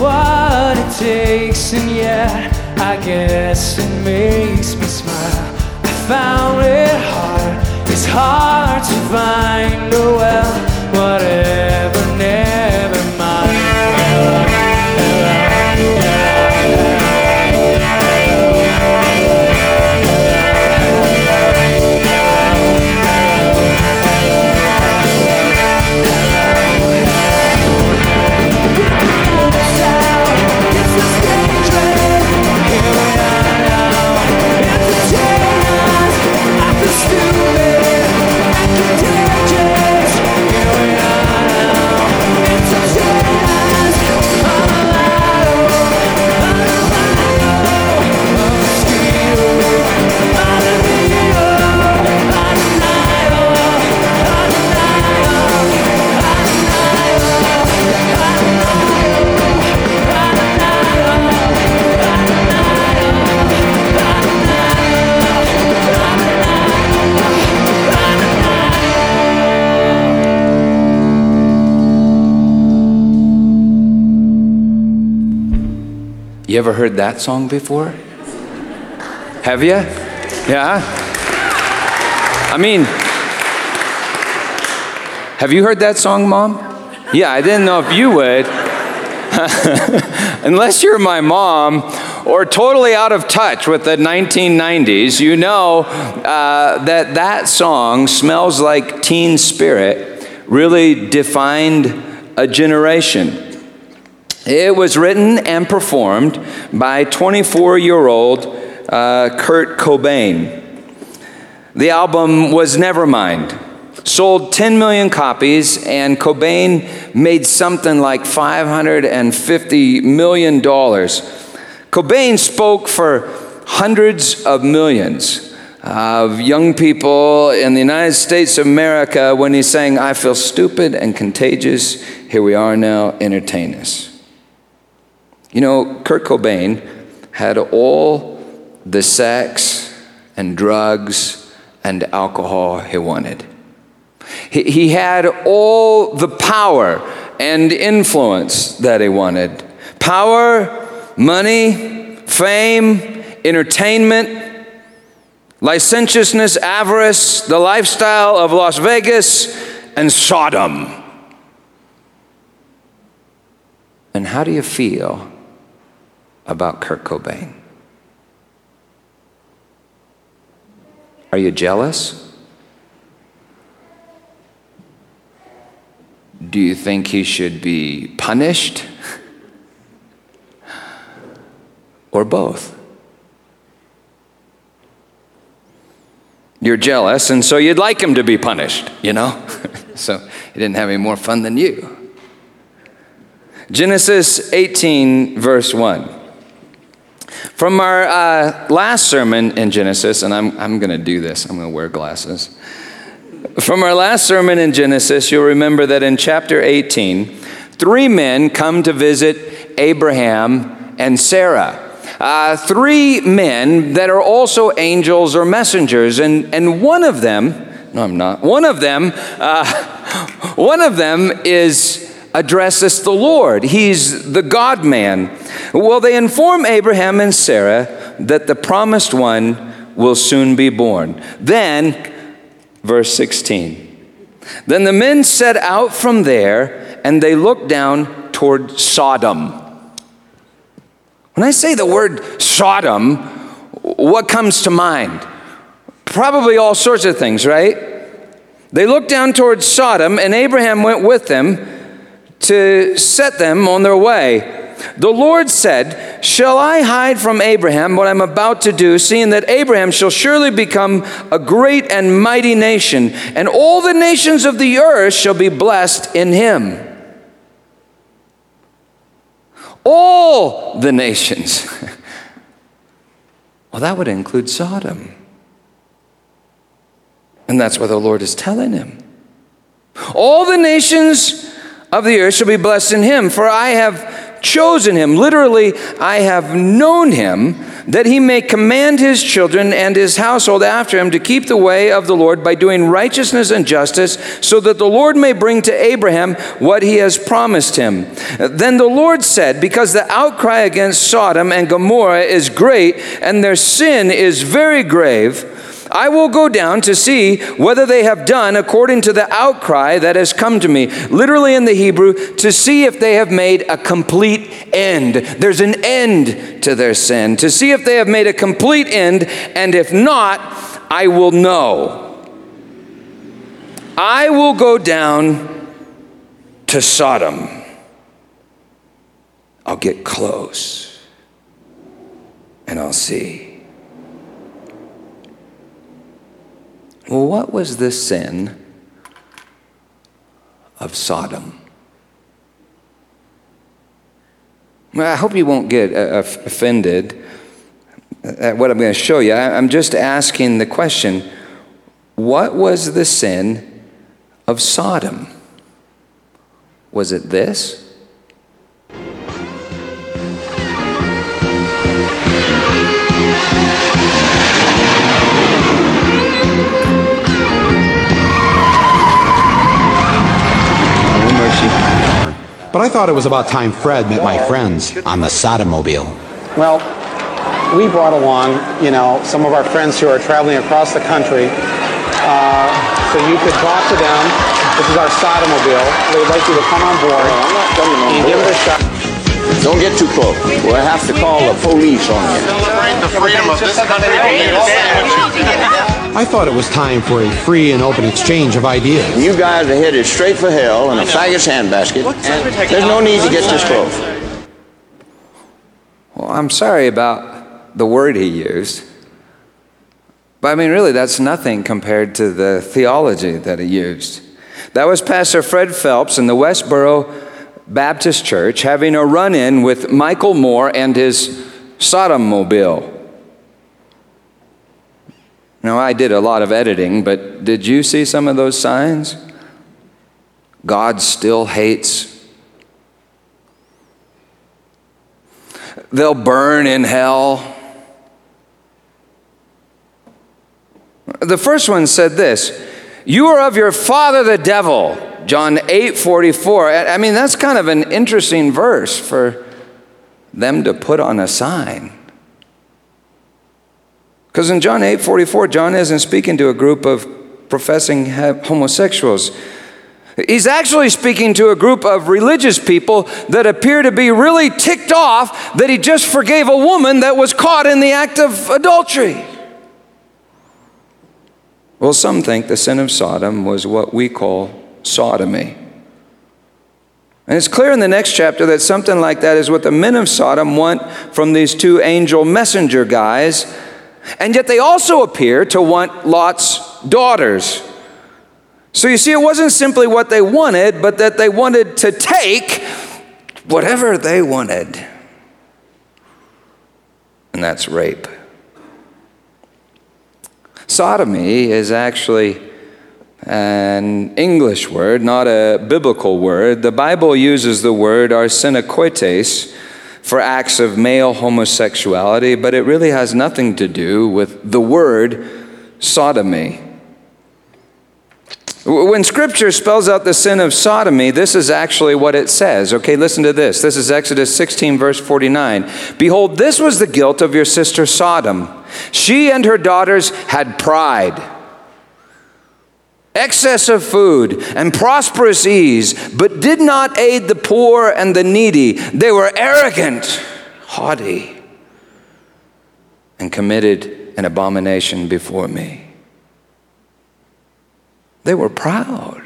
what it takes, and yeah, I guess it makes me smile. I found it hard, it's hard to find, oh well, whatever, never mind. You ever heard that song before? Have you? Yeah? I mean, have you heard that song, Mom? Yeah, I didn't know if you would. Unless you're my mom or totally out of touch with the 1990s, you know that song, Smells Like Teen Spirit, really defined a generation. It was written and performed by 24-year-old Kurt Cobain. The album was Nevermind, sold 10 million copies, and Cobain made something like $550 million. Cobain spoke for hundreds of millions of young people in the United States of America when he sang, "I Feel Stupid and Contagious, Here We Are Now, Entertain Us." You know, Kurt Cobain had all the sex and drugs and alcohol he wanted. He had all the power and influence that he wanted. Power, money, fame, entertainment, licentiousness, avarice, the lifestyle of Las Vegas, and Sodom. And how do you feel about Kurt Cobain? Are you jealous? Do you think he should be punished? Or both? You're jealous, and so you'd like him to be punished, you know? So he didn't have any more fun than you. Genesis 18, verse 1. From our last sermon in Genesis, and I'm going to do this. I'm going to wear glasses. From our last sermon in Genesis, you'll remember that in chapter 18, 3 men come to visit Abraham and Sarah. 3 men that are also angels or messengers, and one of them, no, I'm not. One of them is addresses the Lord. He's the God-man. Well, they inform Abraham and Sarah that the promised one will soon be born. Then, verse 16, then the men set out from there, and they looked down toward Sodom. When I say the word Sodom, what comes to mind? Probably all sorts of things, right? They looked down toward Sodom, and Abraham went with them to set them on their way. The Lord said, "Shall I hide from Abraham what I'm about to do, seeing that Abraham shall surely become a great and mighty nation, and all the nations of the earth shall be blessed in him." All the nations. Well, that would include Sodom. And that's what the Lord is telling him. All the nations of the earth shall be blessed in him, for I have chosen him. Literally, I have known him, that he may command his children and his household after him to keep the way of the Lord by doing righteousness and justice, so that the Lord may bring to Abraham what he has promised him. Then the Lord said, because the outcry against Sodom and Gomorrah is great, and their sin is very grave, I will go down to see whether they have done according to the outcry that has come to me. Literally in the Hebrew, to see if they have made a complete end. There's an end to their sin. To see if they have made a complete end, and if not, I will know. I will go down to Sodom. I'll get close, and I'll see. Well, what was the sin of Sodom? Well, I hope you won't get offended at what I'm going to show you. I'm just asking the question, what was the sin of Sodom? Was it this? But I thought it was about time Fred met my friends on the Sodomobile. Well, we brought along, some of our friends who are traveling across the country, so you could talk to them. This is our Sodomobile. We'd like you to come on board and give it a shot. Don't get too close. We'll have to call the police on you. Celebrate the freedom of this country. I thought it was time for a free and open exchange of ideas. You guys are headed straight for hell in a faggot's handbasket. There's no need to get this close. Well, I'm sorry about the word he used. But I mean, really, that's nothing compared to the theology that he used. That was Pastor Fred Phelps in the Westboro Baptist Church having a run-in with Michael Moore and his Sodomobile. Now, I did a lot of editing, but did you see some of those signs? God still hates. They'll burn in hell. The first one said this, "You are of your father the devil." John 8:44. I mean, that's kind of an interesting verse for them to put on a sign. Because in John 8:44, John isn't speaking to a group of professing homosexuals. He's actually speaking to a group of religious people that appear to be really ticked off that he just forgave a woman that was caught in the act of adultery. Well, some think the sin of Sodom was what we call sodomy. And it's clear in the next chapter that something like that is what the men of Sodom want from these two angel messenger guys, and yet they also appear to want Lot's daughters. So you see, it wasn't simply what they wanted, but that they wanted to take whatever they wanted. And that's rape. Sodomy is actually an English word, not a biblical word. The Bible uses the word arsenikoites for acts of male homosexuality, but it really has nothing to do with the word sodomy. When Scripture spells out the sin of sodomy, this is actually what it says. Okay, listen to this. This is Exodus 16, verse 49. Behold, this was the guilt of your sister Sodom. She and her daughters had pride, excess of food, and prosperous ease, but did not aid the poor and the needy. They were arrogant, haughty, and committed an abomination before me. They were proud.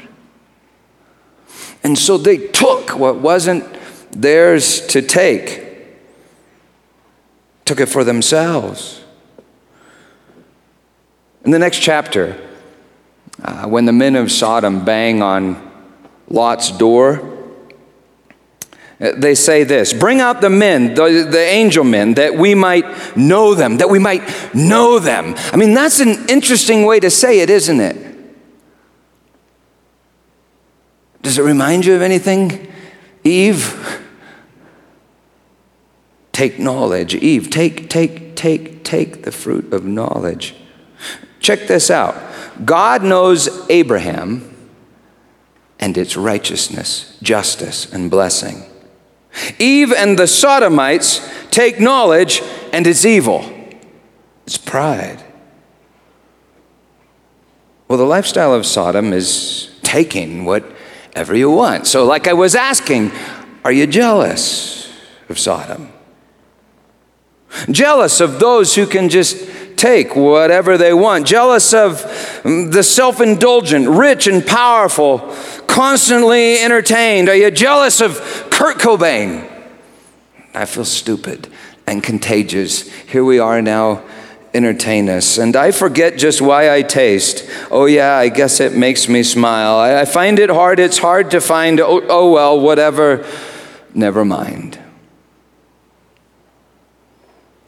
And so they took what wasn't theirs to take, took it for themselves. In the next chapter, when the men of Sodom bang on Lot's door, they say this, bring out the men, the angel men, that we might know them, that we might know them. I mean, that's an interesting way to say it, isn't it? Does it remind you of anything, Eve? Take knowledge. Eve, take the fruit of knowledge. Check this out. God knows Abraham and its righteousness, justice, and blessing. Eve and the Sodomites take knowledge and its evil. It's pride. Well, the lifestyle of Sodom is taking whatever you want. So like I was asking, are you jealous of Sodom? Jealous of those who can just take whatever they want. Jealous of the self-indulgent, rich and powerful, constantly entertained. Are you jealous of Kurt Cobain? I feel stupid and contagious. Here we are now, entertain us. And I forget just why I taste. Oh yeah, I guess it makes me smile. I find it hard. It's hard to find. Oh well, whatever. Never mind.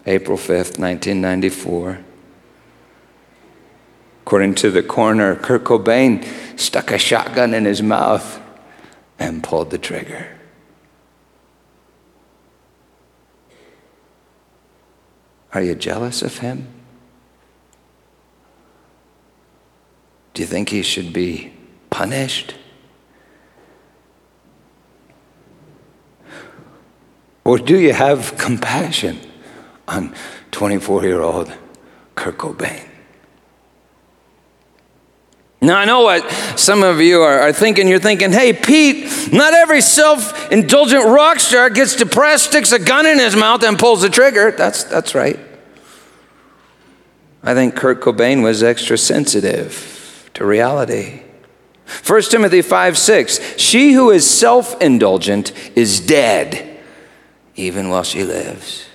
April 5th, 1994. According to the coroner, Kurt Cobain stuck a shotgun in his mouth and pulled the trigger. Are you jealous of him? Do you think he should be punished? Or do you have compassion on 24-year-old Kurt Cobain? Now, I know what some of you are thinking. You're thinking, hey, Pete, not every self-indulgent rock star gets depressed, sticks a gun in his mouth, and pulls the trigger. That's right. I think Kurt Cobain was extra sensitive to reality. 1 Timothy 5:6, she who is self-indulgent is dead, even while she lives.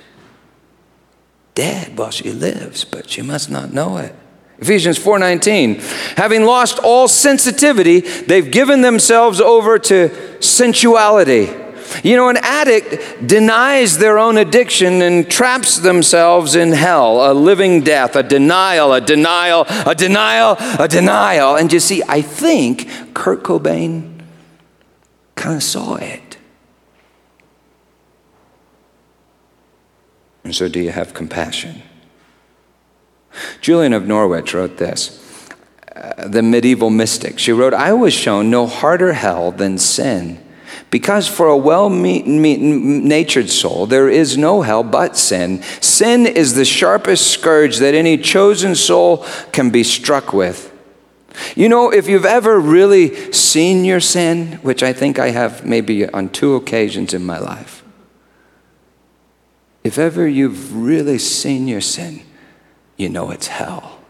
Dead while she lives, but she must not know it. Ephesians 4:19, having lost all sensitivity, they've given themselves over to sensuality. You know, an addict denies their own addiction and traps themselves in hell, a living death, a denial, a denial, a denial, a denial. And you see, I think Kurt Cobain kind of saw it. And so do you have compassion? Julian of Norwich wrote this, the medieval mystic. She wrote, I was shown no harder hell than sin, because for a well-natured soul, there is no hell but sin. Sin is the sharpest scourge that any chosen soul can be struck with. You know, if you've ever really seen your sin, which I think I have maybe on 2 occasions in my life, if ever you've really seen your sin, you know it's hell.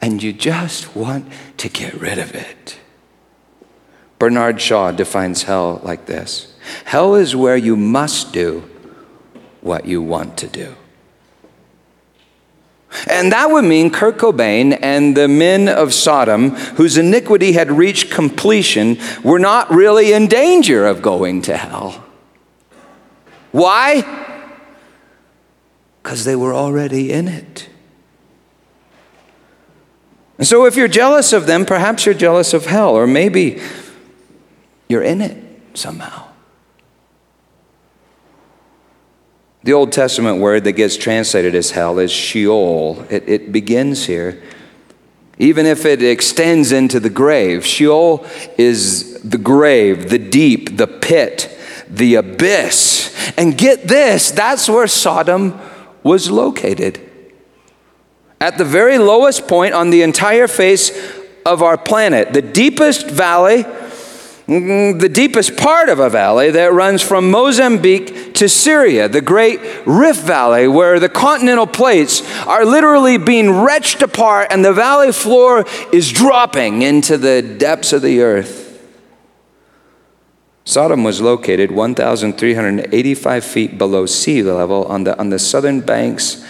And you just want to get rid of it. Bernard Shaw defines hell like this. Hell is where you must do what you want to do. And that would mean Kurt Cobain and the men of Sodom, whose iniquity had reached completion, were not really in danger of going to hell. Why? Because they were already in it. And so if you're jealous of them, perhaps you're jealous of hell, or maybe you're in it somehow. The Old Testament word that gets translated as hell is Sheol. It begins here, even if it extends into the grave. Sheol is the grave, the deep, the pit, the abyss. And get this, that's where Sodom was located. At the very lowest point on the entire face of our planet, the deepest valley, the deepest part of a valley that runs from Mozambique to Syria, the great Rift Valley, where the continental plates are literally being wrenched apart and the valley floor is dropping into the depths of the earth. Sodom was located 1,385 feet below sea level on the southern banks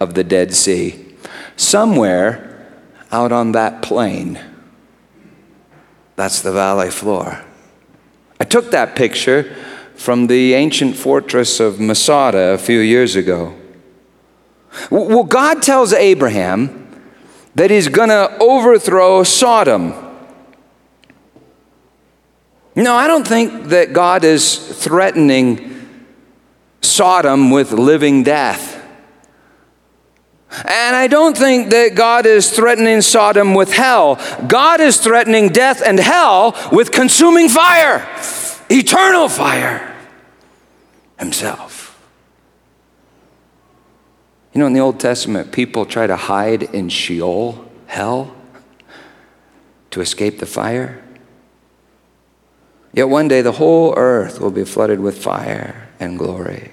of the Dead Sea. Somewhere out on that plain, that's the valley floor. I took that picture from the ancient fortress of Masada a few years ago. Well, God tells Abraham that he's going to overthrow Sodom. No, I don't think that God is threatening Sodom with living death. And I don't think that God is threatening Sodom with hell. God is threatening death and hell with consuming fire, eternal fire, himself. You know, in the Old Testament, people try to hide in Sheol, hell, to escape the fire. Yet one day the whole earth will be flooded with fire and glory.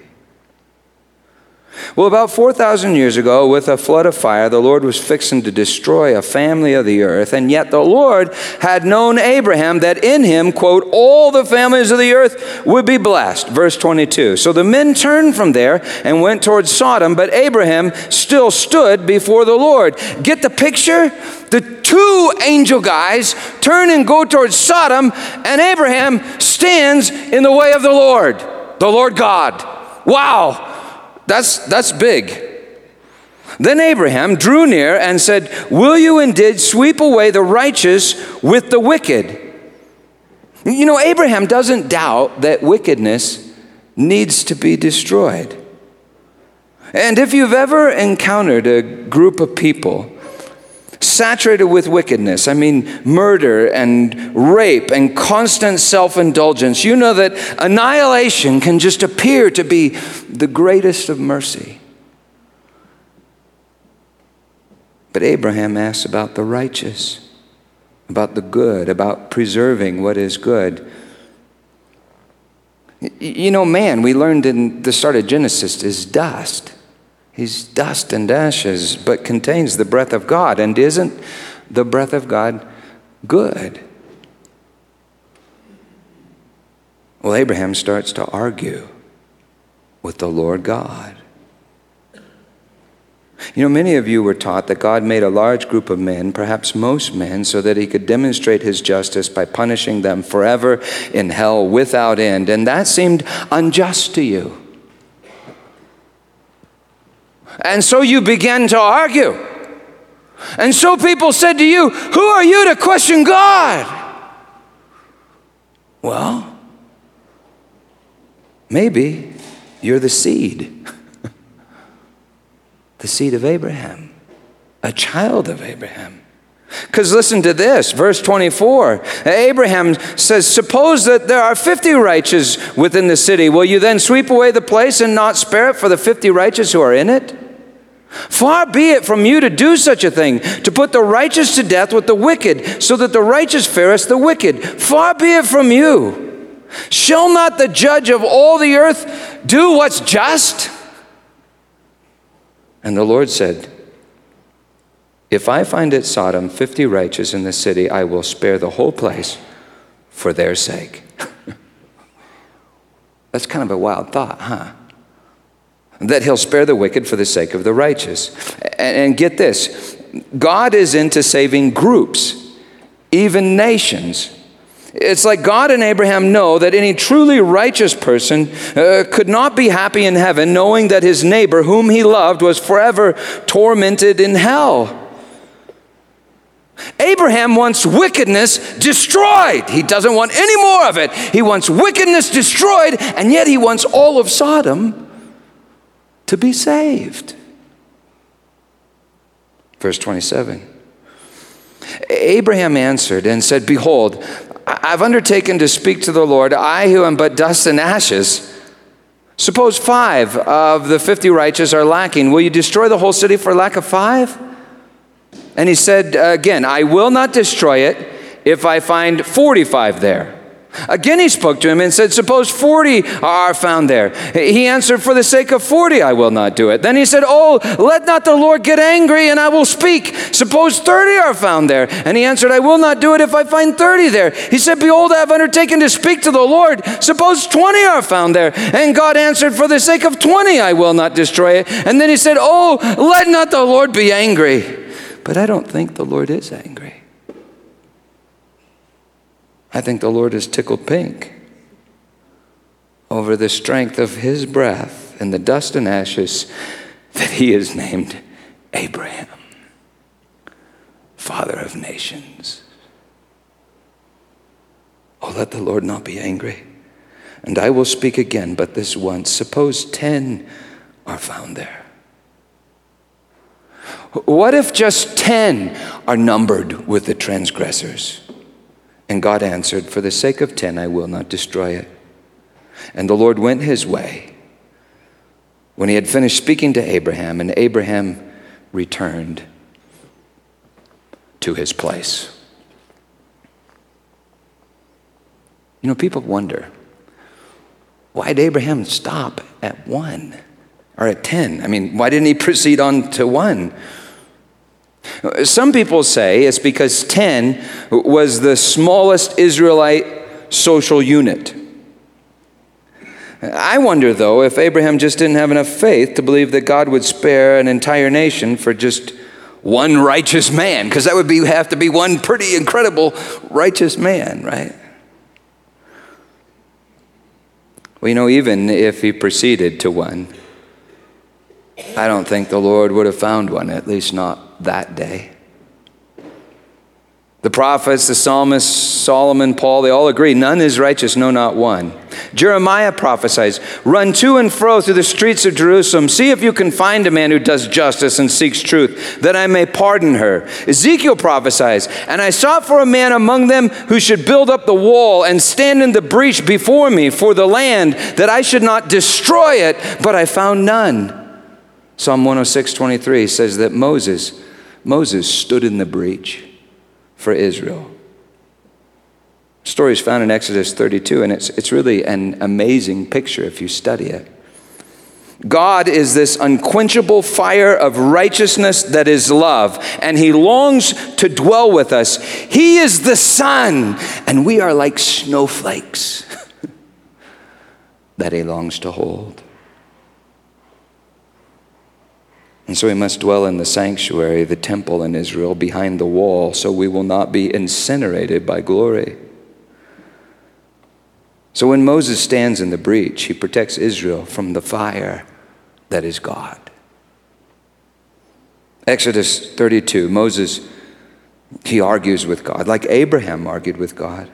Well, about 4,000 years ago, with a flood of fire, the Lord was fixing to destroy a family of the earth, and yet the Lord had known Abraham that in him, quote, all the families of the earth would be blessed. Verse 22. So the men turned from there and went towards Sodom, but Abraham still stood before the Lord. Get the picture? The two angel guys turn and go towards Sodom, and Abraham stands in the way of the Lord God. Wow. That's big. Then Abraham drew near and said, will you indeed sweep away the righteous with the wicked? You know, Abraham doesn't doubt that wickedness needs to be destroyed. And if you've ever encountered a group of people saturated with wickedness, I mean murder and rape and constant self-indulgence, you know that annihilation can just appear to be the greatest of mercy. But Abraham asks about the righteous, about the good, about preserving what is good. You know, man, we learned in the start of Genesis, is dust. He's dust and ashes, but contains the breath of God. And isn't the breath of God good? Well, Abraham starts to argue with the Lord God. You know, many of you were taught that God made a large group of men, perhaps most men, so that he could demonstrate his justice by punishing them forever in hell without end. And that seemed unjust to you. And so you began to argue. And so people said to you, who are you to question God? Well, maybe you're the seed. The seed of Abraham. A child of Abraham. Because listen to this, verse 24. Abraham says, suppose that there are 50 righteous within the city. Will you then sweep away the place and not spare it for the 50 righteous who are in it? Far be it from you to do such a thing, to put the righteous to death with the wicked, so that the righteous fareth the wicked. Far be it from you. Shall not the judge of all the earth do what's just? And the Lord said, if I find at Sodom 50 righteous in the city, I will spare the whole place for their sake. That's kind of a wild thought, huh? That he'll spare the wicked for the sake of the righteous. And get this, God is into saving groups, even nations. It's like God and Abraham know that any truly righteous person could not be happy in heaven, knowing that his neighbor, whom he loved, was forever tormented in hell. Abraham wants wickedness destroyed. He doesn't want any more of it. He wants wickedness destroyed, and yet he wants all of Sodom to be saved. Verse 27. Abraham answered and said, behold, I've undertaken to speak to the Lord, I who am but dust and ashes. Suppose 5 of the 50 righteous are lacking. Will you destroy the whole city for lack of 5? And he said again, I will not destroy it if I find 45 there. Again he spoke to him and said, suppose 40 are found there. He answered, for the sake of 40 I will not do it. Then he said, oh, let not the Lord get angry, and I will speak. Suppose 30 are found there. And he answered, I will not do it if I find 30 there. He said, behold, I have undertaken to speak to the Lord. Suppose 20 are found there. And God answered, for the sake of 20 I will not destroy it. And then he said, oh, let not the Lord be angry. But I don't think the Lord is angry. I think the Lord is tickled pink over the strength of his breath and the dust and ashes that he is named Abraham, father of nations. Oh, let the Lord not be angry, And I will speak again, but this once. Suppose 10 are found there. What if just 10 are numbered with the transgressors? And God answered, for the sake of 10, I will not destroy it. And the Lord went his way when he had finished speaking to Abraham, and Abraham returned to his place. You know, people wonder, why did Abraham stop at 1 or at 10? I mean, why didn't he proceed on to 1? Some people say it's because 10 was the smallest Israelite social unit. I wonder, though, if Abraham just didn't have enough faith to believe that God would spare an entire nation for just one righteous man, because that would have to be one pretty incredible righteous man, right? Well, you know, even if he proceeded to 1, I don't think the Lord would have found 1, at least not that day. The prophets, the psalmists, Solomon, Paul, they all agree, none is righteous, no, not 1. Jeremiah prophesies, run to and fro through the streets of Jerusalem. See if you can find a man who does justice and seeks truth, that I may pardon her. Ezekiel prophesies, and I sought for a man among them who should build up the wall and stand in the breach before me for the land, that I should not destroy it, but I found none. Psalm 106:23 says that Moses stood in the breach for Israel. The story is found in Exodus 32, and it's really an amazing picture if you study it. God is this unquenchable fire of righteousness that is love, and he longs to dwell with us. He is the sun, and we are like snowflakes that he longs to hold. And so we must dwell in the sanctuary, the temple in Israel, behind the wall, so we will not be incinerated by glory. So when Moses stands in the breach, he protects Israel from the fire that is God. Exodus 32, Moses, he argues with God, like Abraham argued with God.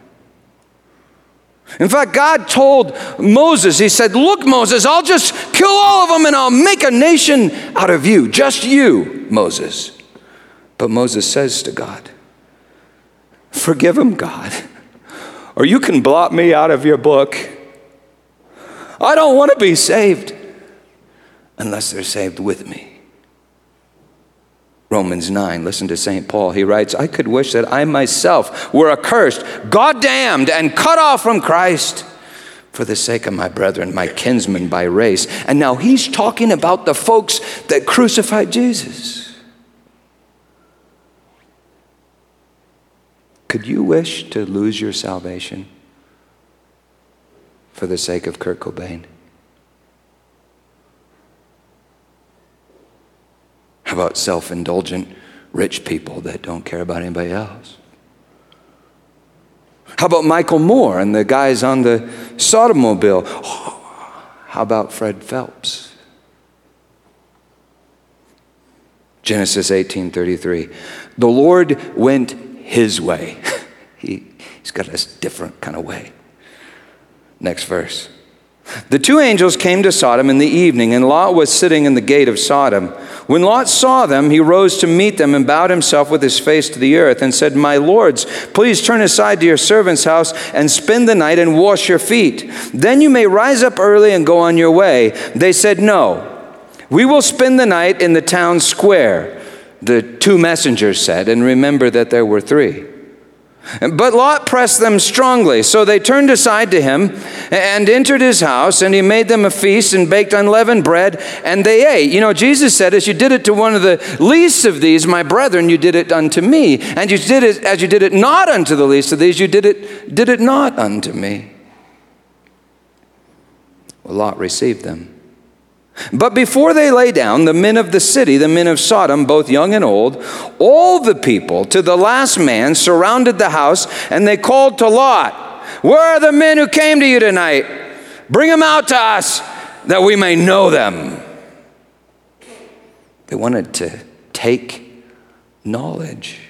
In fact, God told Moses, he said, look, Moses, I'll just kill all of them and I'll make a nation out of you, just you, Moses. But Moses says to God, forgive them, God, or you can blot me out of your book. I don't want to be saved unless they're saved with me. Romans 9, listen to St. Paul. He writes, I could wish that I myself were accursed, God-damned, and cut off from Christ for the sake of my brethren, my kinsmen by race. And now he's talking about the folks that crucified Jesus. Could you wish to lose your salvation for the sake of Kurt Cobain? How about self-indulgent rich people that don't care about anybody else? How about Michael Moore and the guys on the Sodomobile? Oh, how about Fred Phelps? Genesis 18:33. The Lord went his way. He's got a different kind of way. Next verse. The two angels came to Sodom in the evening, and Lot was sitting in the gate of Sodom. When Lot saw them, he rose to meet them and bowed himself with his face to the earth and said, my lords, please turn aside to your servant's house and spend the night and wash your feet. Then you may rise up early and go on your way. They said, no, we will spend the night in the town square, the two messengers said, and remember that there were 3. But Lot pressed them strongly, so they turned aside to him and entered his house, and he made them a feast and baked unleavened bread, and they ate. You know, Jesus said, as you did it to one of the least of these, my brethren, you did it unto me. And you did it as you did it not unto the least of these, you did it not unto me. Well, Lot received them. But before they lay down, the men of the city, the men of Sodom, both young and old, all the people to the last man surrounded the house, and they called to Lot, where are the men who came to you tonight? Bring them out to us that we may know them. They wanted to take knowledge.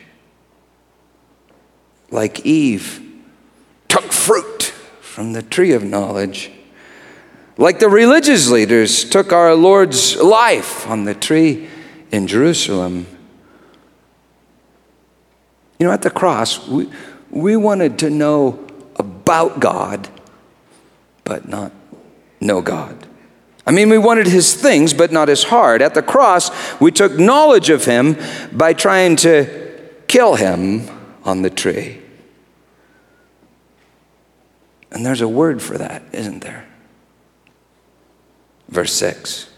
Like Eve took fruit from the tree of knowledge, like the religious leaders took our Lord's life on the tree in Jerusalem. You know, at the cross, we wanted to know about God, but not know God. I mean, we wanted his things, but not his heart. At the cross, we took knowledge of him by trying to kill him on the tree. And there's a word for that, isn't there? Verse 6.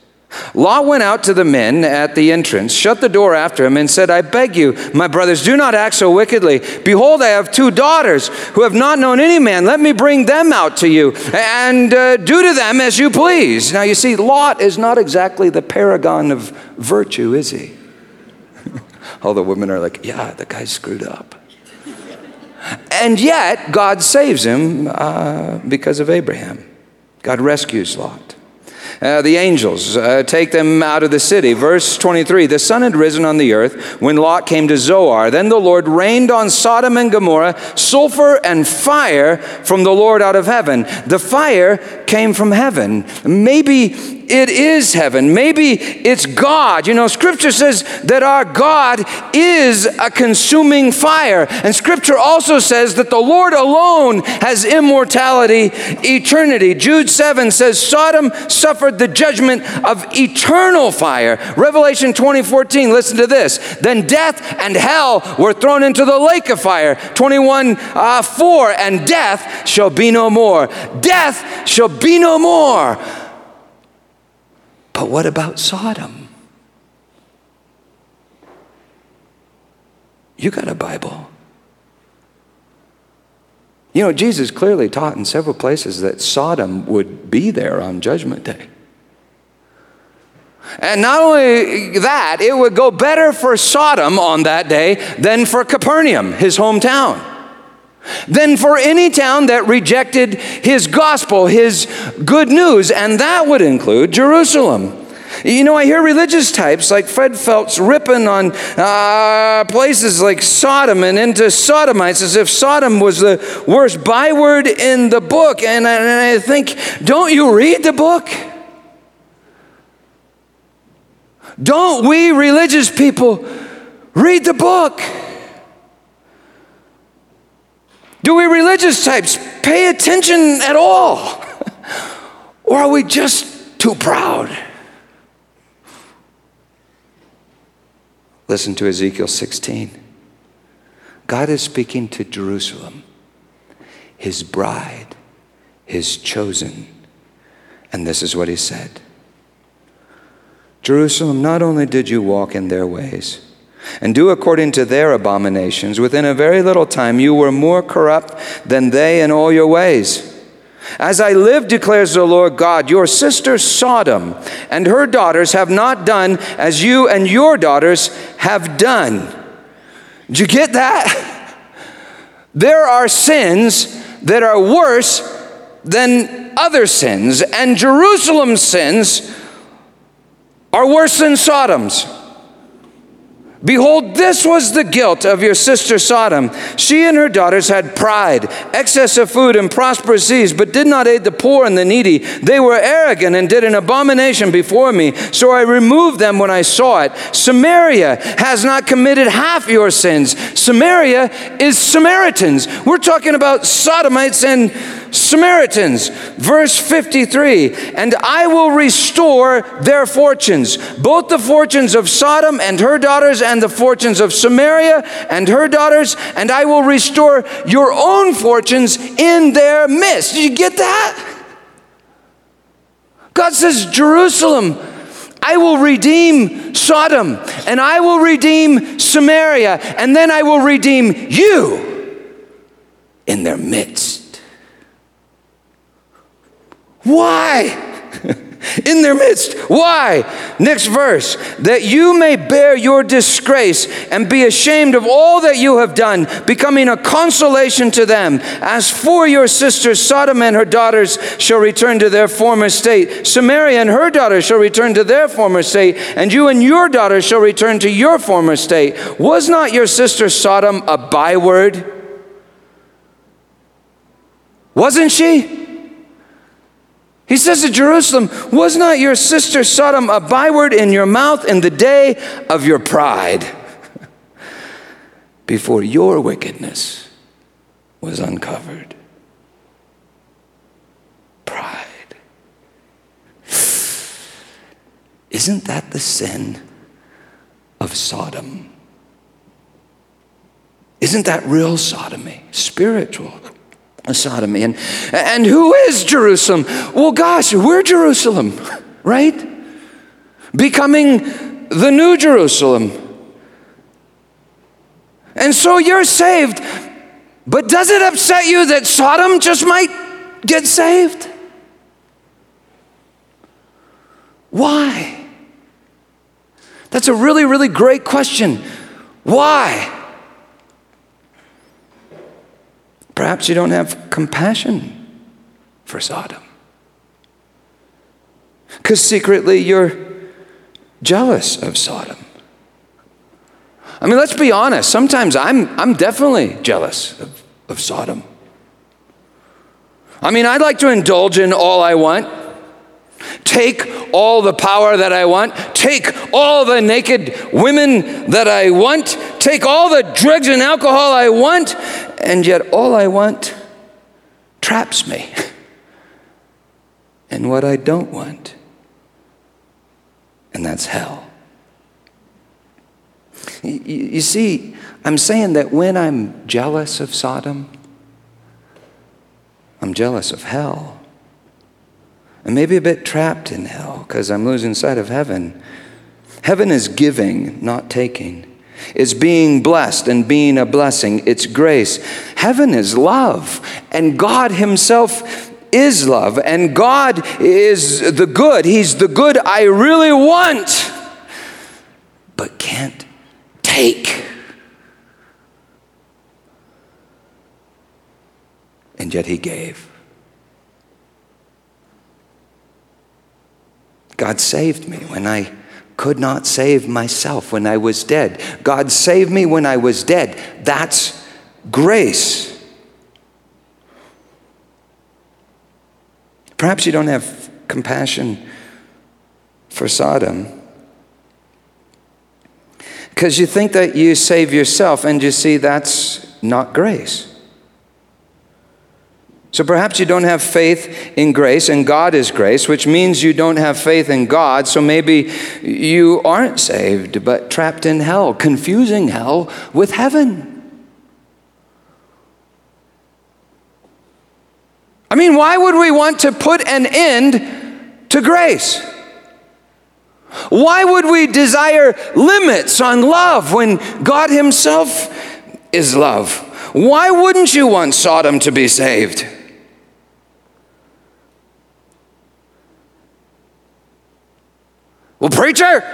Lot went out to the men at the entrance, shut the door after him, and said, I beg you, my brothers, do not act so wickedly. Behold, I have 2 daughters who have not known any man. Let me bring them out to you and do to them as you please. Now, you see, Lot is not exactly the paragon of virtue, is he? All the women are like, yeah, the guy's screwed up. And yet, God saves him because of Abraham. God rescues Lot. The angels take them out of the city. Verse 23, the sun had risen on the earth when Lot came to Zoar. Then the Lord rained on Sodom and Gomorrah sulfur and fire from the Lord out of heaven. The fire came from heaven. Maybe it is heaven. Maybe it's God. You know, Scripture says that our God is a consuming fire. And Scripture also says that the Lord alone has immortality, eternity. Jude 7 says, Sodom suffered the judgment of eternal fire. Revelation 20:14, listen to this. Then death and hell were thrown into the lake of fire. 21:4, and death shall be no more. Death shall be no more. But what about Sodom? You got a Bible. You know, Jesus clearly taught in several places that Sodom would be there on Judgment Day. And not only that, it would go better for Sodom on that day than for Capernaum, his hometown, than for any town that rejected his gospel, his good news, and that would include Jerusalem. You know, I hear religious types like Fred Phelps ripping on places like Sodom and into Sodomites as if Sodom was the worst byword in the book. And I think, don't you read the book? Don't we religious people read the book? Do we religious types pay attention at all? Or are we just too proud? Listen to Ezekiel 16. God is speaking to Jerusalem, his bride, his chosen. And this is what he said. Jerusalem, not only did you walk in their ways and do according to their abominations, within a very little time you were more corrupt than they in all your ways. As I live, declares the Lord God, your sister Sodom and her daughters have not done as you and your daughters have done. Did you get that? There are sins that are worse than other sins, and Jerusalem's sins are worse than Sodom's. Behold, this was the guilt of your sister Sodom. She and her daughters had pride, excess of food, and prosperous ease, but did not aid the poor and the needy. They were arrogant and did an abomination before me, so I removed them when I saw it. Samaria has not committed half your sins. Samaria is Samaritans. We're talking about Sodomites and Samaritans. Verse 53, and I will restore their fortunes, both the fortunes of Sodom and her daughters and the fortunes of Samaria and her daughters, and I will restore your own fortunes in their midst. Did you get that? God says, Jerusalem, I will redeem Sodom, and I will redeem Samaria, and then I will redeem you in their midst. Why? In their midst. Why? Next verse. That you may bear your disgrace and be ashamed of all that you have done, becoming a consolation to them. As for your sister Sodom and her daughters shall return to their former state. Samaria and her daughters shall return to their former state. And you and your daughters shall return to your former state. Was not your sister Sodom a byword? Wasn't she? He says to Jerusalem, was not your sister Sodom a byword in your mouth in the day of your pride, before your wickedness was uncovered? Pride. Isn't that the sin of Sodom? Isn't that real sodomy, spiritual sodomy? And who is Jerusalem? Well, gosh, we're Jerusalem, right? Becoming the new Jerusalem. And so you're saved, but does it upset you that Sodom just might get saved? Why? That's a really, really great question. Why? Perhaps you don't have compassion for Sodom. Because secretly you're jealous of Sodom. I mean, let's be honest. Sometimes I'm definitely jealous of Sodom. I mean, I'd like to indulge in all I want, take all the power that I want, take all the naked women that I want, take all the drugs and alcohol I want, and yet all I want traps me. And what I don't want, and that's hell. You see, I'm saying that when I'm jealous of Sodom, I'm jealous of hell. And maybe a bit trapped in hell because I'm losing sight of heaven. Heaven is giving, not taking. It's being blessed and being a blessing. It's grace. Heaven is love, and God himself is love, and God is the good. He's the good I really want but can't take. And yet he gave. God saved me when I could not save myself, when I was dead. God saved me when I was dead. That's grace. Perhaps you don't have compassion for Sodom because you think that you save yourself, and you see that's not grace. So perhaps you don't have faith in grace, and God is grace, which means you don't have faith in God, so maybe you aren't saved, but trapped in hell, confusing hell with heaven. I mean, why would we want to put an end to grace? Why would we desire limits on love when God himself is love? Why wouldn't you want Sodom to be saved? Well, preacher,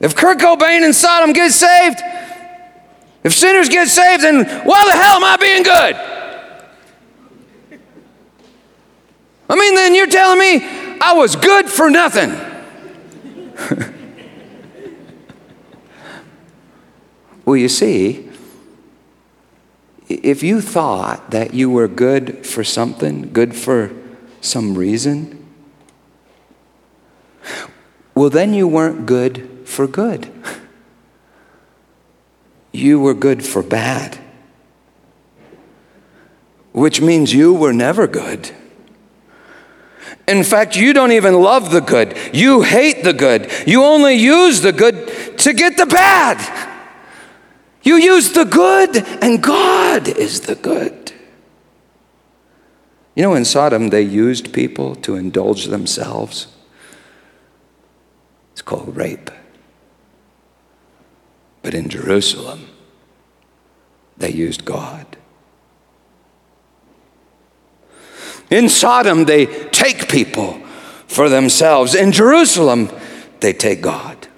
if Kurt Cobain and Sodom get saved, if sinners get saved, then why the hell am I being good? I mean, then you're telling me I was good for nothing. Well, you see, if you thought that you were good for something, good for some reason, well, then you weren't good for good. You were good for bad, which means you were never good. In fact, you don't even love the good. You hate the good. You only use the good to get the bad. You use the good, and God is the good. You know, in Sodom, they used people to indulge themselves. It's called rape. But in Jerusalem, they used God. In Sodom, they take people for themselves. In Jerusalem, they take God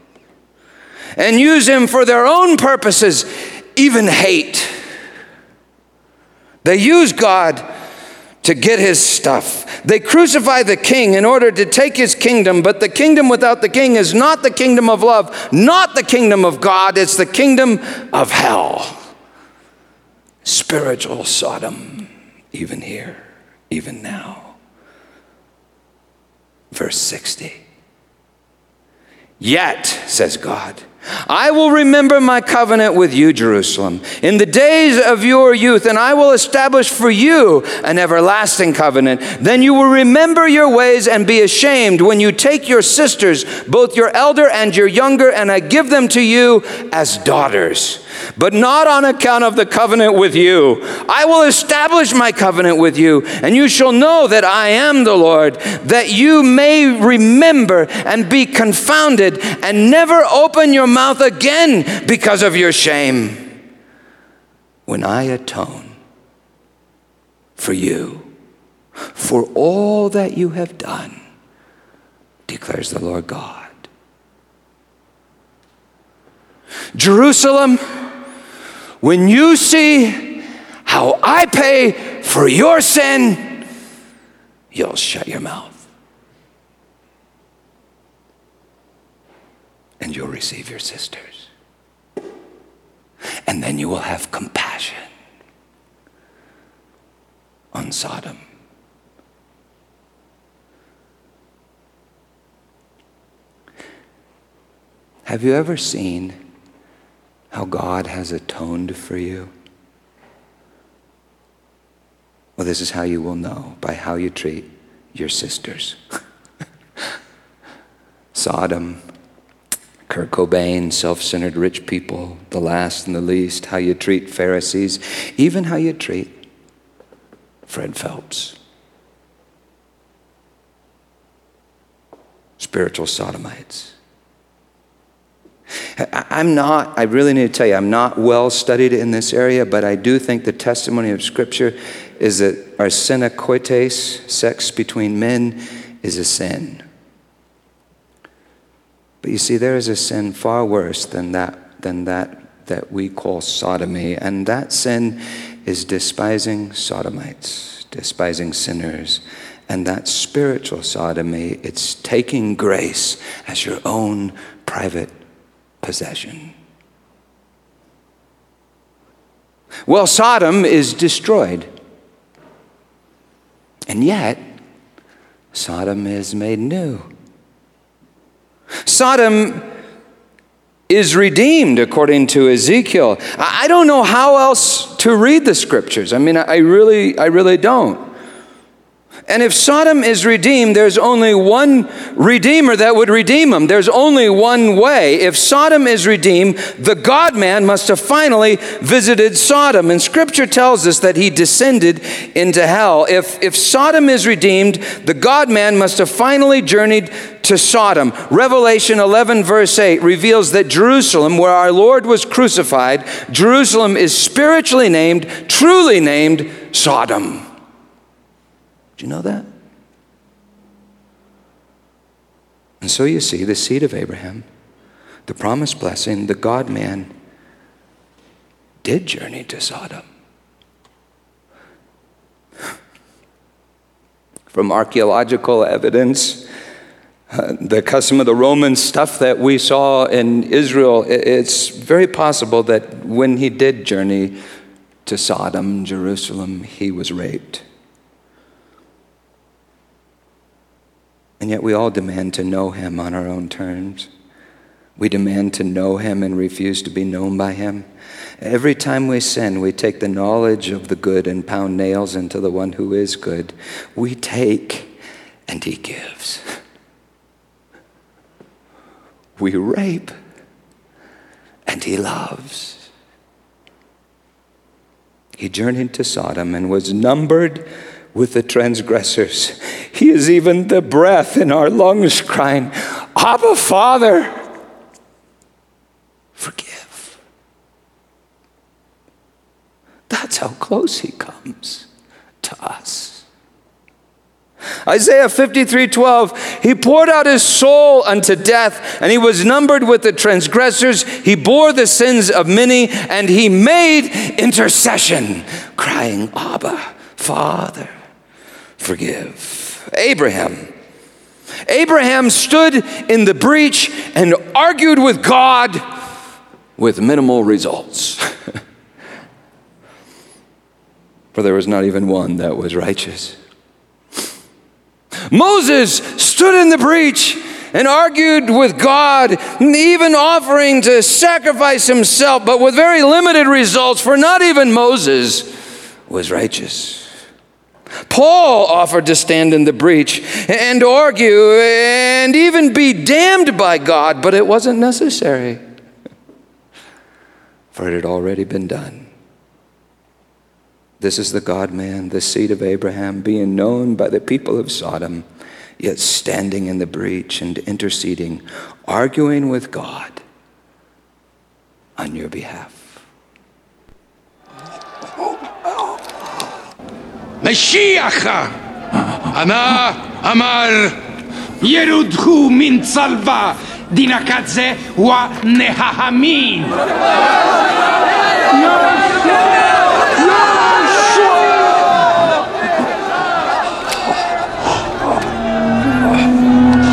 and use him for their own purposes, even hate. They use God to get his stuff. They crucify the king in order to take his kingdom, but the kingdom without the king is not the kingdom of love, not the kingdom of God, it's the kingdom of hell. Spiritual Sodom even here, even now. Verse 60. Yet, says God, I will remember my covenant with you, Jerusalem, in the days of your youth, and I will establish for you an everlasting covenant. Then you will remember your ways and be ashamed when you take your sisters, both your elder and your younger, and I give them to you as daughters, but not on account of the covenant with you. I will establish my covenant with you, and you shall know that I am the Lord, that you may remember and be confounded and never open your mouth again because of your shame, when I atone for you for all that you have done, declares the Lord God. Jerusalem, when you see how I pay for your sin, you'll shut your mouth and you'll receive your sisters. And then you will have compassion on Sodom. Have you ever seen how God has atoned for you? Well, this is how you will know, by how you treat your sisters. Sodom, Kurt Cobain, self-centered rich people, the last and the least, how you treat Pharisees, even how you treat Fred Phelps. Spiritual sodomites. I really need to tell you, I'm not well studied in this area, but I do think the testimony of Scripture is that arsenikoites, sex between men, is a sin. But you see, there is a sin far worse than that we call sodomy, and that sin is despising sodomites, despising sinners, and that spiritual sodomy, it's taking grace as your own private possession. Well, Sodom is destroyed, and yet Sodom is made new. Sodom is redeemed, according to Ezekiel. I don't know how else to read the Scriptures. I mean, I really don't. And if Sodom is redeemed, there's only one Redeemer that would redeem him. There's only one way. If Sodom is redeemed, the God-man must have finally visited Sodom. And Scripture tells us that he descended into hell. If Sodom is redeemed, the God-man must have finally journeyed to Sodom. Revelation 11 verse 8 reveals that Jerusalem, where our Lord was crucified, Jerusalem is spiritually named, truly named, Sodom. Do you know that? And so you see, the seed of Abraham, the promised blessing, the God-man did journey to Sodom. From archaeological evidence, the custom of the Romans, stuff that we saw in Israel, it's very possible that when he did journey to Sodom, Jerusalem, he was raped. And yet we all demand to know him on our own terms. We demand to know him and refuse to be known by him. Every time we sin, we take the knowledge of the good and pound nails into the one who is good. We take and he gives. We rape and he loves. He journeyed to Sodom and was numbered with the transgressors. He is even the breath in our lungs crying, Abba, Father, forgive. That's how close he comes to us. Isaiah 53:12, he poured out his soul unto death, and he was numbered with the transgressors. He bore the sins of many, and he made intercession, crying, Abba, Father, forgive. Abraham stood in the breach and argued with God with minimal results. for there was not even one that was righteous. Moses stood in the breach and argued with God, even offering to sacrifice himself, but with very limited results, for not even Moses was righteous. Paul offered to stand in the breach and argue and even be damned by God, but it wasn't necessary, for it had already been done. This is the God-man, the seed of Abraham, being known by the people of Sodom, yet standing in the breach and interceding, arguing with God on your behalf. Mashiach, ana amar yerudhu min salva dinakadze wa nehahamin.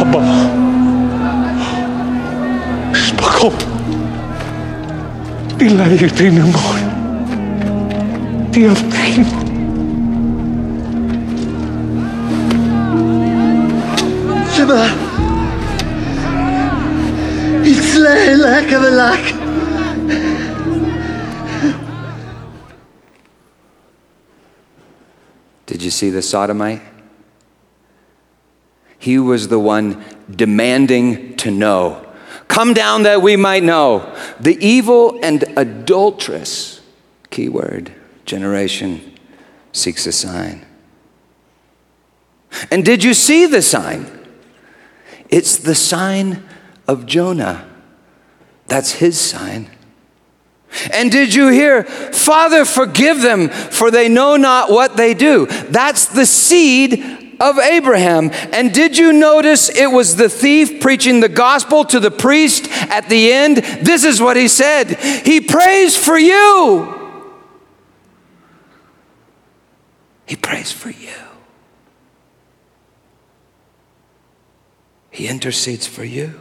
Abba, shpakop tilaytin mor tiavtin. It's like a lack. Did you see the sodomite? He was the one demanding to know. Come down that we might know. The evil and adulterous, keyword, generation seeks a sign. And did you see the sign? It's the sign of Jonah. That's his sign. And did you hear, Father, forgive them, for they know not what they do. That's the seed of Abraham. And did you notice it was the thief preaching the gospel to the priest at the end? This is what he said. He prays for you. He prays for you. He intercedes for you.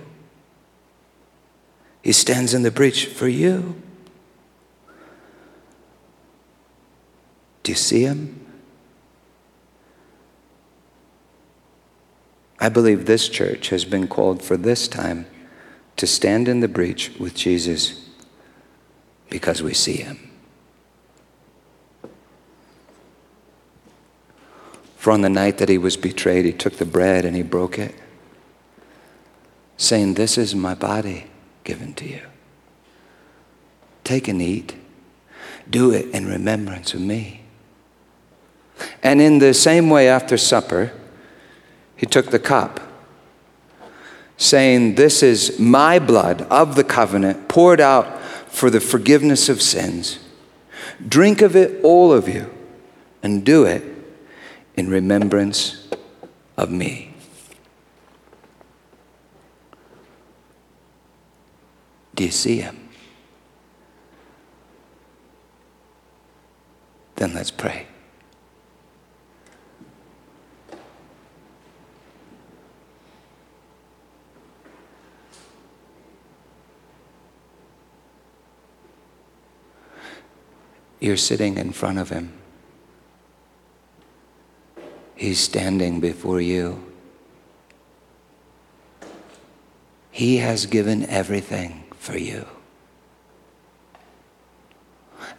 He stands in the breach for you. Do you see him? I believe this church has been called for this time to stand in the breach with Jesus because we see him. For on the night that he was betrayed, he took the bread and he broke it, saying, "This is my body given to you. Take and eat. Do it in remembrance of me." And in the same way, after supper, he took the cup, saying, "This is my blood of the covenant, poured out for the forgiveness of sins. Drink of it, all of you, and do it in remembrance of me." Do you see him? Then let's pray. You're sitting in front of him. He's standing before you. He has given everything for you.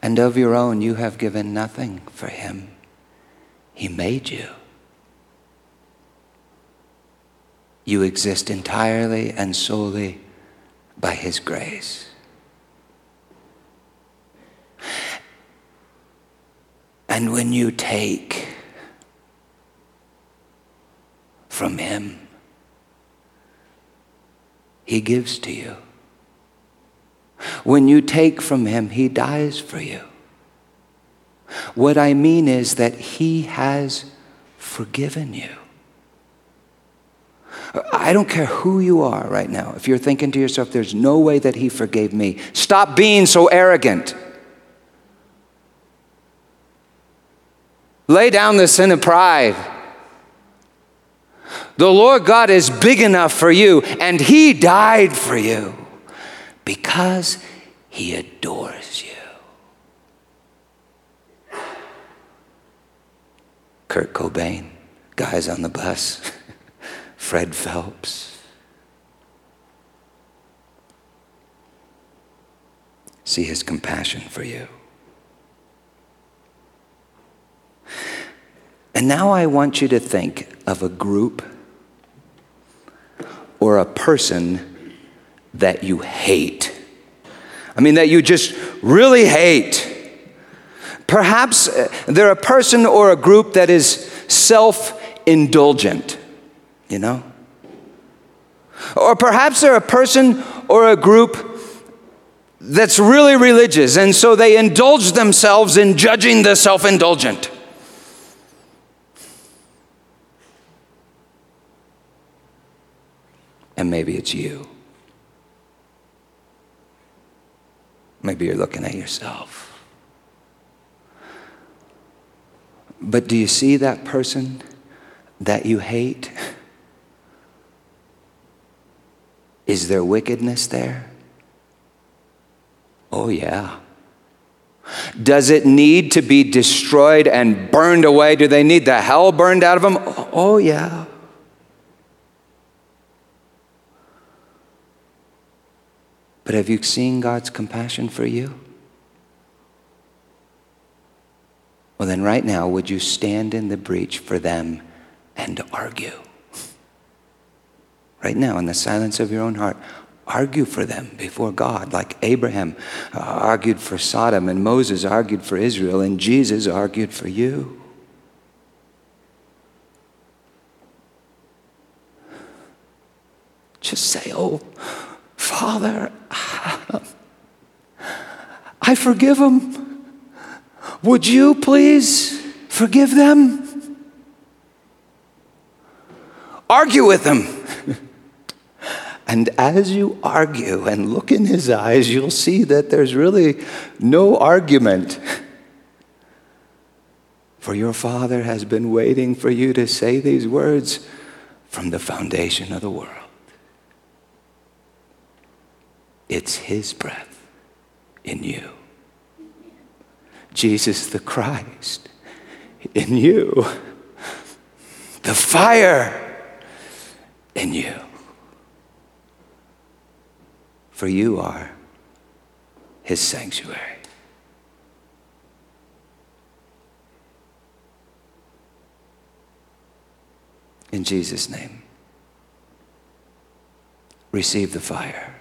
And of your own, you have given nothing for him. He made you. You exist entirely and solely by his grace. And when you take from him, he gives to you. When you take from him, he dies for you. What I mean is that he has forgiven you. I don't care who you are right now. If you're thinking to yourself, there's no way that he forgave me, stop being so arrogant. Lay down the sin of pride. The Lord God is big enough for you, and he died for you, because he adores you. Kurt Cobain, guys on the bus, Fred Phelps. See his compassion for you. And now I want you to think of a group or a person that you hate. I mean, that you just really hate. Perhaps they're a person or a group that is self-indulgent, you know? Or perhaps they're a person or a group that's really religious, and so they indulge themselves in judging the self-indulgent. And maybe it's you. Maybe you're looking at yourself. But do you see that person that you hate? Is there wickedness there? Oh, yeah. Does it need to be destroyed and burned away? Do they need the hell burned out of them? Oh, yeah. But have you seen God's compassion for you? Well, then right now, would you stand in the breach for them and argue? Right now, in the silence of your own heart, argue for them before God, like Abraham argued for Sodom, and Moses argued for Israel, and Jesus argued for you. Just say, "Oh, Father, I forgive them. Would you please forgive them?" Argue with them. And as you argue and look in his eyes, you'll see that there's really no argument. For your Father has been waiting for you to say these words from the foundation of the world. It's his breath in you. Jesus the Christ in you. The fire in you. For you are his sanctuary. In Jesus' name, receive the fire.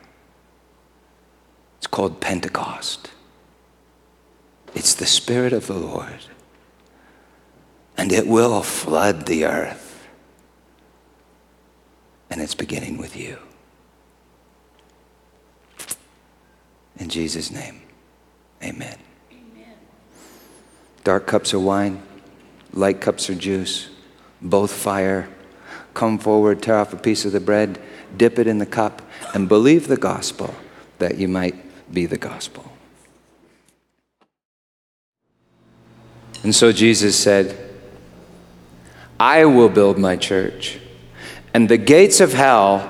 It's called Pentecost. It's the Spirit of the Lord, and it will flood the earth, and it's beginning with you. In Jesus' name, amen. Amen. Dark cups are wine, light cups are juice, both fire. Come forward, tear off a piece of the bread, dip it in the cup, and believe the gospel that you might be the gospel. And so Jesus said, "I will build my church, and the gates of hell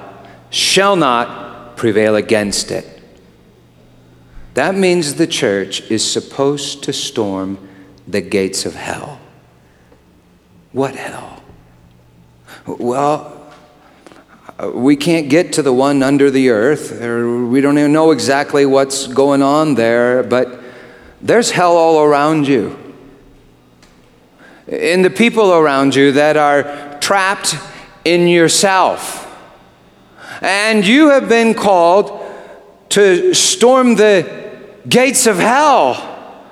shall not prevail against it." That means the church is supposed to storm the gates of hell. What hell? Well, we can't get to the one under the earth. We don't even know exactly what's going on there, but there's hell all around you. In the people around you that are trapped in yourself. And you have been called to storm the gates of hell.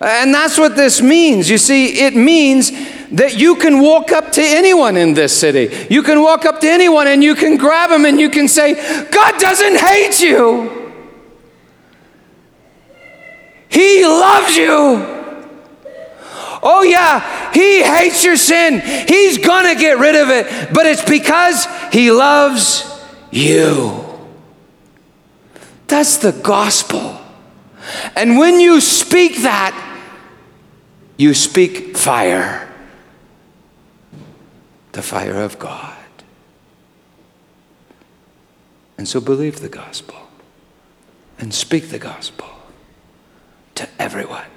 And that's what this means. You see, it means that you can walk up to anyone in this city. You can walk up to anyone and you can grab them and you can say, "God doesn't hate you. He loves you. Oh yeah, he hates your sin. He's gonna get rid of it, but it's because he loves you." That's the gospel. And when you speak that, you speak fire. The fire of God. And so believe the gospel and speak the gospel to everyone.